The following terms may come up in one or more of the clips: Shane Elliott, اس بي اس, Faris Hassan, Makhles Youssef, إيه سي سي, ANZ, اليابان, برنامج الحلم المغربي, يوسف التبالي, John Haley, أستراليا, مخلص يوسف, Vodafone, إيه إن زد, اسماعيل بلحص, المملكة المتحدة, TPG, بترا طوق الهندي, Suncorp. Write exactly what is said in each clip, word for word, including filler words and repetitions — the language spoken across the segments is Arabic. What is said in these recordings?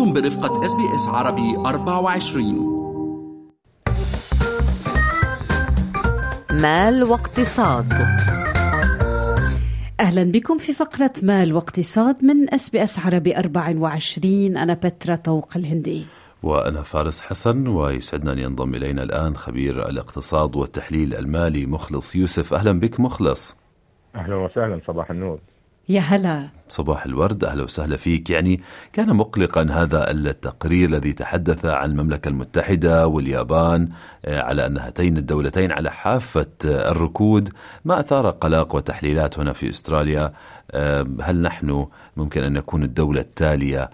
أنتم برفقة اس بي اس عربي أربعة وعشرين. مال واقتصاد. أهلا بكم في فقرة مال واقتصاد من اس بي اس عربي أربعة وعشرين. أنا بترا طوق الهندي. وأنا فارس حسن، ويسعدنا أن ينضم إلينا الآن خبير الاقتصاد والتحليل المالي مخلص يوسف. أهلا بك مخلص. أهلا وسهلا، صباح النور. يا هلا. صباح الورد، أهلا وسهلا فيك. يعني كان مقلقا هذا التقرير الذي تحدث عن المملكة المتحدة واليابان على أن هاتين الدولتين على حافة الركود، ما أثار قلق وتحليلات هنا في أستراليا. هل نحن ممكن أن نكون الدولة التالية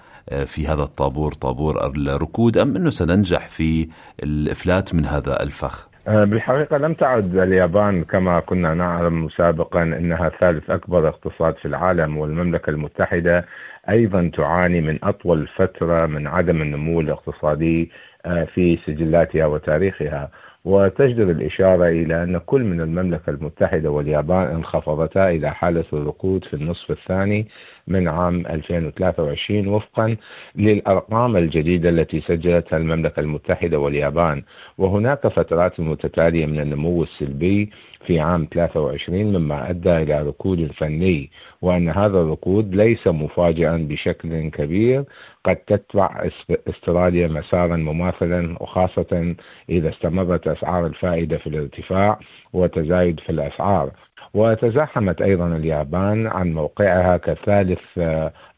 في هذا الطابور، طابور الركود، أم أنه سننجح في الإفلات من هذا الفخ؟ بالحقيقة لم تعد اليابان كما كنا نعلم سابقا أنها ثالث أكبر اقتصاد في العالم، والمملكة المتحدة أيضا تعاني من أطول فترة من عدم النمو الاقتصادي في سجلاتها وتاريخها، وتجدر الإشارة إلى أن كل من المملكة المتحدة واليابان انخفضتا إلى حالة الركود في النصف الثاني من عام ألفين وثلاثة وعشرين وفقا للأرقام الجديدة التي سجلتها المملكة المتحدة واليابان. وهناك فترات متتالية من النمو السلبي في عام ثلاثة وعشرين، مما أدى إلى ركود فني، وأن هذا الركود ليس مفاجئا بشكل كبير. قد تتبع استراليا مسارا مماثلا، وخاصة إذا استمرت أسعار الفائدة في الارتفاع وتزايد في الأسعار. وتزاحمت أيضا اليابان عن موقعها كثالث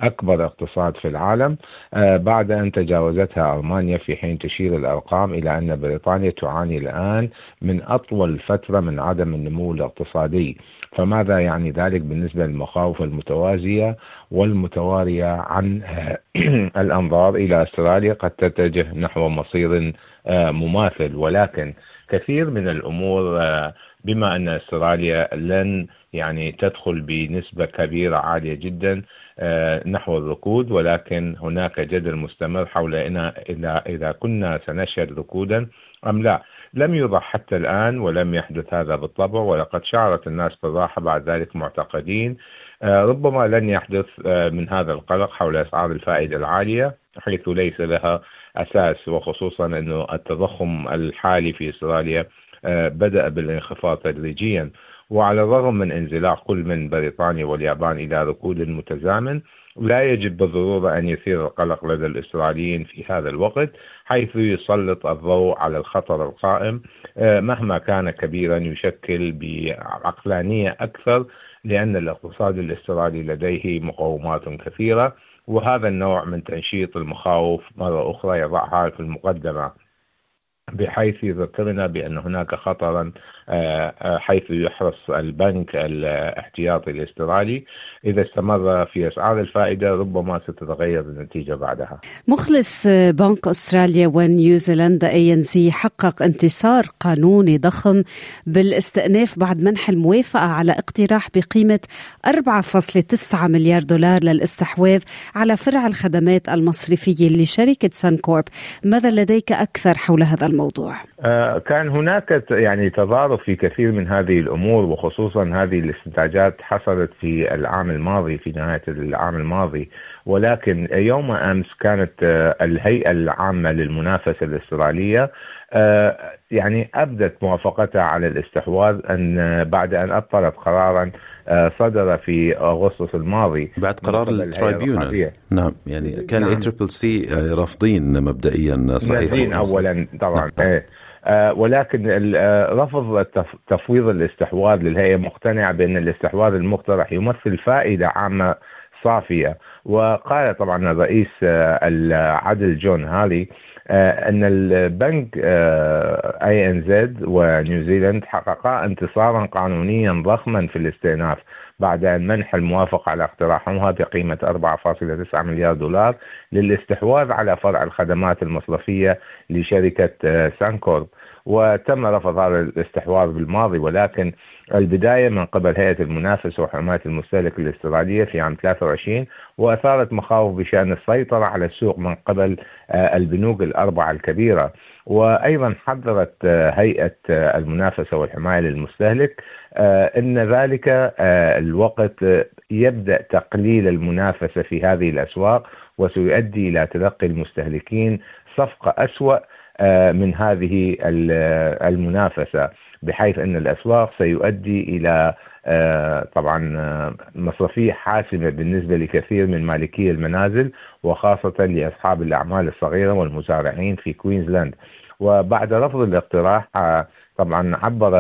أكبر اقتصاد في العالم بعد أن تجاوزتها ألمانيا، في حين تشير الأرقام إلى أن بريطانيا تعاني الآن من أطول فترة من عدم النمو الاقتصادي. فماذا يعني ذلك بالنسبة للمخاوف المتوازية والمتوارية عن الأنظار إلى أستراليا؟ قد تتجه نحو مصير مماثل، ولكن كثير من الأمور، بما أن أستراليا لن يعني تدخل بنسبة كبيرة عالية جدا نحو الركود، ولكن هناك جدل مستمر حول إذا إذا كنا سنشهد ركودا أم لا. لم يوضح حتى الآن ولم يحدث هذا بالطبع، ولقد شعرت الناس بالراحة بعد ذلك، معتقدين ربما لن يحدث من هذا القلق حول أسعار الفائدة العالية حيث ليس لها أساس، وخصوصا أنه التضخم الحالي في أستراليا بدأ بالانخفاض تدريجيا. وعلى الرغم من انزلاق كل من بريطانيا واليابان إلى ركود متزامن، لا يجب بالضرورة أن يثير القلق لدى الإسرائيليين في هذا الوقت، حيث يسلط الضوء على الخطر القائم مهما كان كبيرا، يشكل بعقلانية أكثر، لأن الاقتصاد الإسرائيلي لديه مقومات كثيرة، وهذا النوع من تنشيط المخاوف مرة أخرى يضعها في المقدمة، بحيث يذكرنا بأن هناك خطرا حيث يحرص البنك الاحتياطي الاسترالي. إذا استمر في أسعار الفائدة ربما ستتغير النتيجة بعدها. مخلص، بنك أستراليا ونيوزيلندا إيه إن زد حقق انتصار قانوني ضخم بالاستئناف بعد منح الموافقة على اقتراح بقيمة أربعة فاصلة تسعة مليار دولار للاستحواذ على فرع الخدمات المصرفية لشركة سانكورب. ماذا لديك أكثر حول هذا الموضوع؟ كان هناك يعني تضارب في كثير من هذه الأمور، وخصوصا هذه الاستنتاجات حصلت في العام الماضي، في نهاية العام الماضي، ولكن يوم أمس كانت الهيئة العامة للمنافسة الأسترالية يعني أبدت موافقتها على الاستحواذ أن بعد أن أبطلت قرارا صدر في أغسطس الماضي بعد قرار الترايبيونال. نعم، يعني كان نعم. إيه سي سي رافضين مبدئيا، صحيح أولا طبعا نعم. إيه. آه ولكن رفض تفويض الاستحواذ للهيئة، مقتنع بأن الاستحواذ المقترح يمثل فائدة عامة صافية. وقال طبعا الرئيس العدل جون هالي أن البنك آي إن زد ونيوزيلند حققا انتصارا قانونيا ضخما في الاستئناف بعد أن منح الموافقة على اقتراحها بقيمة أربعة فاصلة تسعة مليار دولار للاستحواذ على فرع الخدمات المصرفية لشركة سانكورب. وتم رفض هذا الاستحواذ بالماضي، ولكن البداية من قبل هيئة المنافسة وحماية المستهلك الأسترالية في عام ثلاثة وعشرين، وأثارت مخاوف بشأن السيطرة على السوق من قبل البنوك الأربعة الكبيرة. وأيضا حذرت هيئة المنافسة والحماية للمستهلك ان ذلك الوقت يبدأ تقليل المنافسة في هذه الأسواق، وسيؤدي إلى تلقي المستهلكين صفقة أسوأ من هذه المنافسة، بحيث أن الأسواق سيؤدي إلى طبعا مصرفية حاسمة بالنسبة لكثير من مالكي المنازل، وخاصة لأصحاب الأعمال الصغيرة والمزارعين في كوينزلاند. وبعد رفض الاقتراح طبعا عبر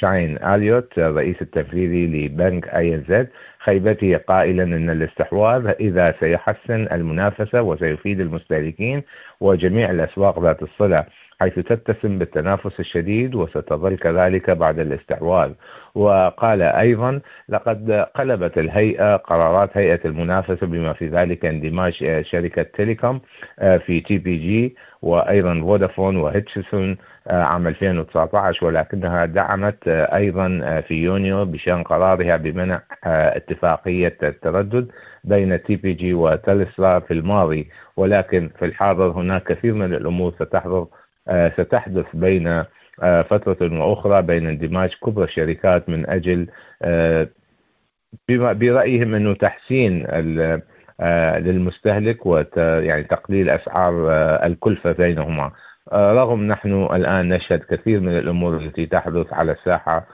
شاين أليوت الرئيس التنفيذي لبنك آي إن زد خيبته قائلا أن الاستحواذ إذا سيحسن المنافسة وسيفيد المستهلكين وجميع الأسواق ذات الصلة، حيث تتسم بالتنافس الشديد وستظل كذلك بعد الاستحواذ. وقال أيضا لقد قلبت الهيئة قرارات هيئة المنافسة بما في ذلك اندماج شركة تيليكوم في تي بي جي وأيضا فودافون وهيتشسون عام ألفين وتسعة عشر، ولكنها دعمت أيضا في يونيو بشأن قرارها بمنع اتفاقية التردد بين تي بي جي وتلسرا في الماضي. ولكن في الحاضر هناك كثير من الأمور ستحضر ستحدث بين فترة وأخرى بين اندماج كبرى الشركات من أجل برأيهم أنه تحسين للمستهلك ويعني تقليل أسعار الكلفة بينهما، رغم نحن الآن نشهد كثير من الأمور التي تحدث على الساحة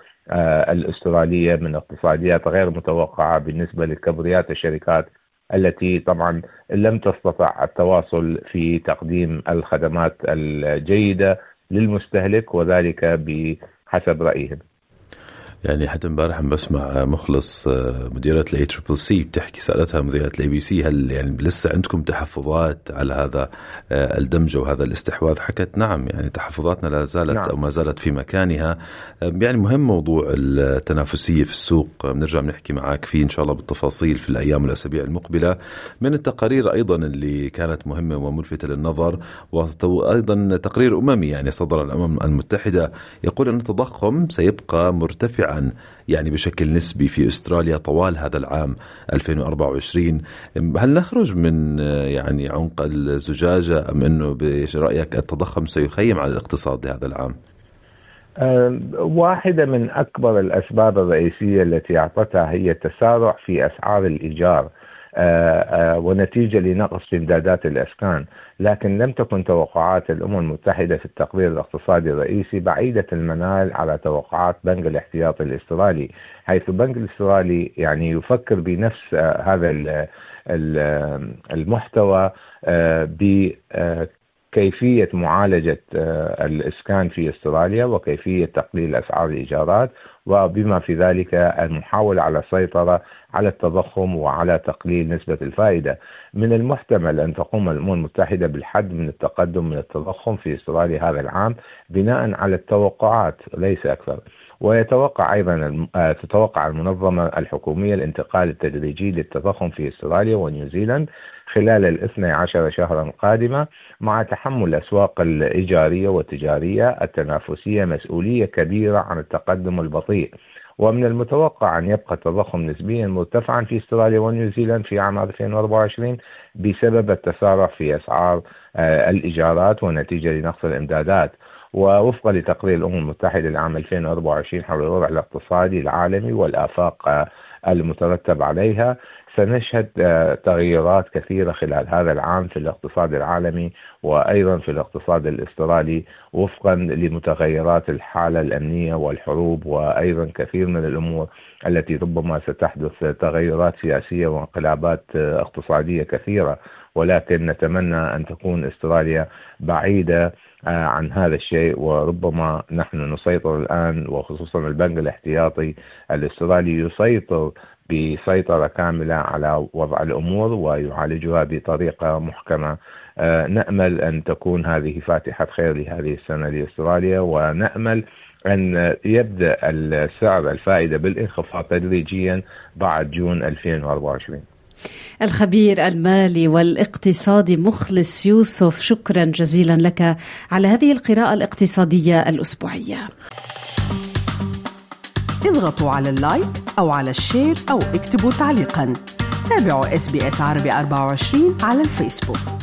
الأسترالية من اقتصاديات غير متوقعة بالنسبة لكبريات الشركات التي طبعا لم تستطع التواصل في تقديم الخدمات الجيدة للمستهلك، وذلك بحسب رأيهم. يعني حتى امبارح بسمع مخلص مديرة الاي تريبل سي بتحكي، سألتها مديرة الاي بي سي هل يعني لسه عندكم تحفظات على هذا الدمج وهذا الاستحواذ؟ حكت نعم، يعني تحفظاتنا لا زالت نعم. او ما زالت في مكانها. يعني مهم موضوع التنافسية في السوق، بنرجع بنحكي معك فيه ان شاء الله بالتفاصيل في الايام والاسابيع المقبلة. من التقارير ايضا اللي كانت مهمة وملفتة للنظر، وايضا تقرير اممي يعني صدر الامم المتحدة يقول ان التضخم سيبقى مرتفع عن يعني بشكل نسبي في أستراليا طوال هذا العام ألفين وأربعة وعشرين. هل نخرج من يعني عنق الزجاجة أم أنه برأيك التضخم سيخيم على الاقتصاد لهذا العام؟ واحدة من أكبر الأسباب الرئيسية التي أعطتها هي التسارع في أسعار الإيجار ونتيجة لنقص في إمدادات الأسكان، لكن لم تكن توقعات الأمم المتحدة في التقرير الاقتصادي الرئيسي بعيدة المنال على توقعات بنك الاحتياطي الاسترالي، حيث بنك الاسترالي يعني يفكر بنفس هذا المحتوى بكيفية معالجة الإسكان في استراليا وكيفية تقليل أسعار الإيجارات، وبما في ذلك المحاولة على السيطرة على التضخم وعلى تقليل نسبة الفائدة. من المحتمل أن تقوم الأمم المتحدة بالحد من التقدم من التضخم في استراليا هذا العام بناء على التوقعات ليس أكثر. ويتوقع أيضا تتوقع المنظمة الحكومية الانتقال التدريجي للتضخم في استراليا ونيوزيلند خلال الاثني عشر شهرا القادمة، مع تحمل الأسواق الإيجارية والتجارية التنافسية مسؤولية كبيرة عن التقدم البطيء. ومن المتوقع أن يبقى التضخم نسبيا مرتفعا في استراليا ونيوزيلند في عام ألفين وأربعة وعشرين بسبب التسارع في أسعار الإيجارات ونتيجة لنقص الإمدادات. ووفقا لتقرير الأمم المتحدة لعام ألفين وأربعة وعشرين حول الوضع الاقتصادي العالمي والآفاق المترتب عليها، سنشهد تغييرات كثيرة خلال هذا العام في الاقتصاد العالمي وأيضا في الاقتصاد الاسترالي، وفقا لمتغيرات الحالة الأمنية والحروب، وأيضا كثير من الأمور التي ربما ستحدث تغيرات سياسية وانقلابات اقتصادية كثيرة. ولكن نتمنى أن تكون استراليا بعيدة عن هذا الشيء، وربما نحن نسيطر الآن، وخصوصا البنك الاحتياطي الاسترالي يسيطر بسيطرة كاملة على وضع الأمور ويعالجها بطريقة محكمة. نأمل أن تكون هذه فاتحة خير لهذه السنة لأستراليا، ونأمل أن يبدأ السعر الفائدة بالانخفاض تدريجيا بعد جون ألفين وأربعة وعشرين. الخبير المالي والاقتصادي مخلص يوسف، شكرا جزيلا لك على هذه القراءة الاقتصادية الأسبوعية. اضغطوا على اللايك أو على الشير أو اكتبوا تعليقا. تابعوا إس بي إس عربي أربعة وعشرين على الفيسبوك.